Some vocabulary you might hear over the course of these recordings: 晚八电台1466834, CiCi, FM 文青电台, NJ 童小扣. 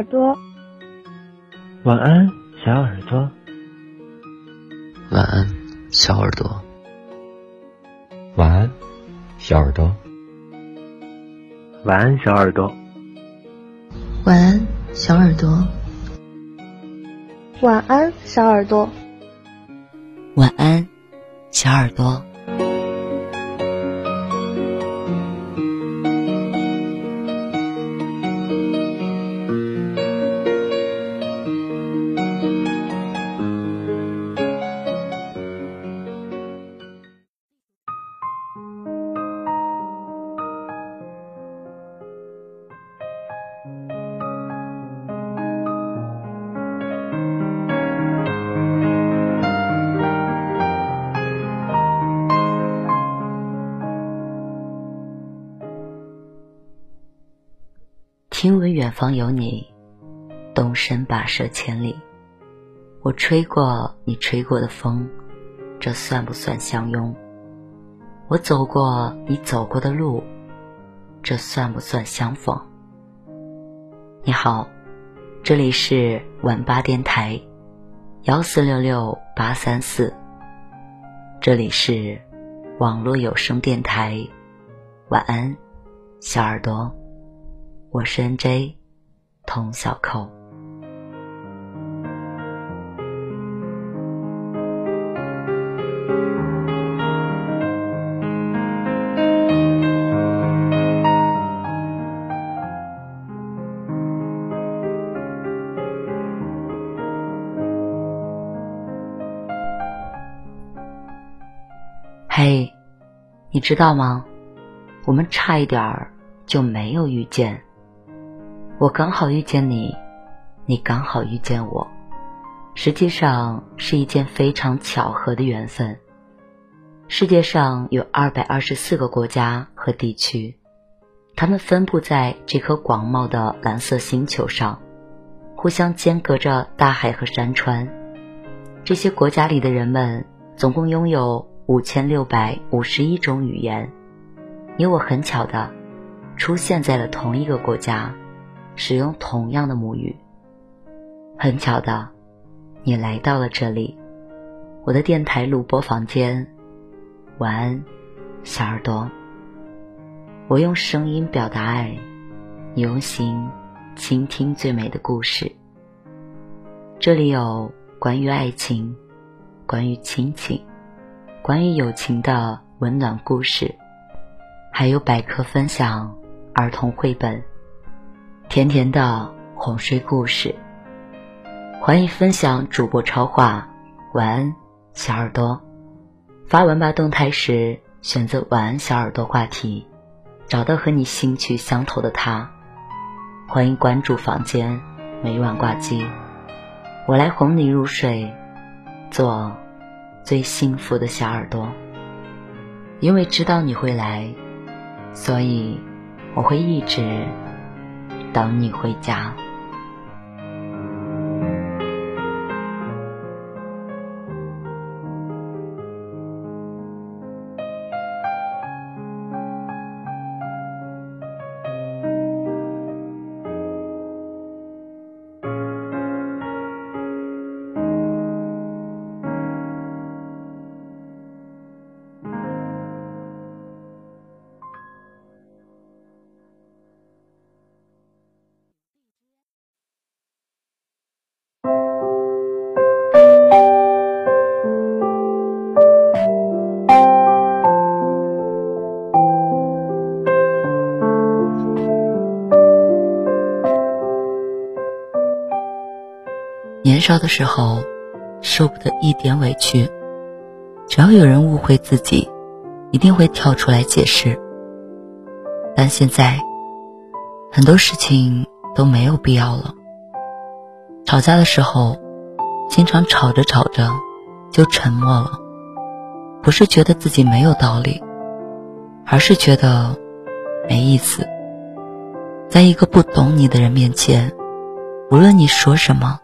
耳朵。晚安，小耳朵。晚安，小耳朵。晚安，小耳朵。晚安，小耳朵。晚安，小耳朵。晚安，小耳朵。晚安，小耳朵。听闻远方有你，动身跋涉千里。我吹过你吹过的风，这算不算相拥？我走过你走过的路，这算不算相逢？你好，这里是晚八电台1466834，这里是网络有声电台。晚安，小耳朵。我是 NJ 童小扣。嘿，你知道吗？我们差一点儿就没有遇见。我刚好遇见你，你刚好遇见我，实际上是一件非常巧合的缘分。世界上有224个国家和地区，它们分布在这颗广袤的蓝色星球上，互相间隔着大海和山川。这些国家里的人们总共拥有5651种语言。你我很巧的出现在了同一个国家，使用同样的母语。很巧的，你来到了这里，我的电台录播房间。晚安，小耳朵。我用声音表达爱，你用心倾听最美的故事。这里有关于爱情，关于亲情，关于友情的温暖故事，还有百科分享、儿童绘本、甜甜的哄睡故事。欢迎分享主播超话。晚安，小耳朵。发文吧动态时选择晚安小耳朵话题，找到和你兴趣相投的他。欢迎关注房间，每晚挂机，我来哄你入睡，做最幸福的小耳朵。因为知道你会来，所以我会一直等你回家。年少的时候受不得一点委屈，只要有人误会自己，一定会跳出来解释。但现在很多事情都没有必要了。吵架的时候经常吵着吵着就沉默了，不是觉得自己没有道理，而是觉得没意思。在一个不懂你的人面前，无论你说什么，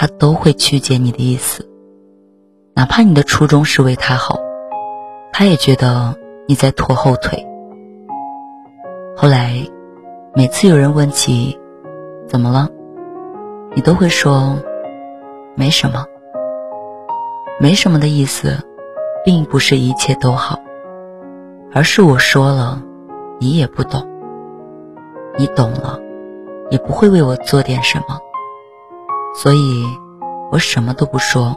他都会曲解你的意思，哪怕你的初衷是为他好，他也觉得你在拖后腿。后来每次有人问起怎么了，你都会说没什么。没什么的意思并不是一切都好，而是我说了你也不懂，你懂了也不会为我做点什么，所以我什么都不说。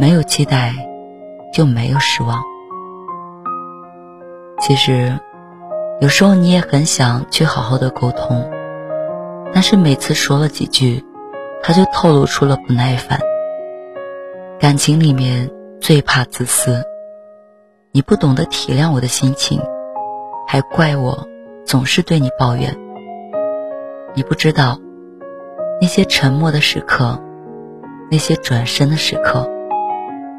没有期待就没有失望。其实有时候你也很想去好好的沟通，但是每次说了几句，他就透露出了不耐烦。感情里面最怕自私，你不懂得体谅我的心情，还怪我总是对你抱怨。你不知道那些沉默的时刻，那些转身的时刻，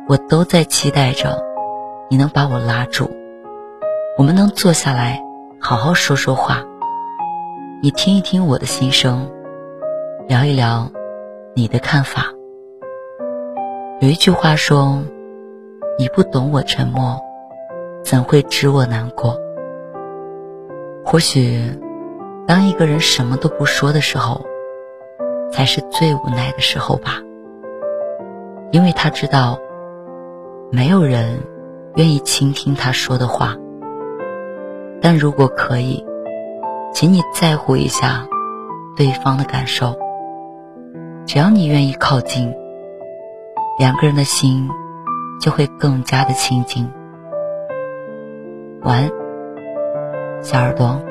我都在期待着你能把我拉住，我们能坐下来好好说说话，你听一听我的心声，聊一聊你的看法。有一句话说，你不懂我沉默，怎会知我难过。或许当一个人什么都不说的时候，才是最无奈的时候吧。因为他知道没有人愿意倾听他说的话，但如果可以，请你在乎一下对方的感受。只要你愿意靠近，两个人的心就会更加的亲近。晚安，小耳朵。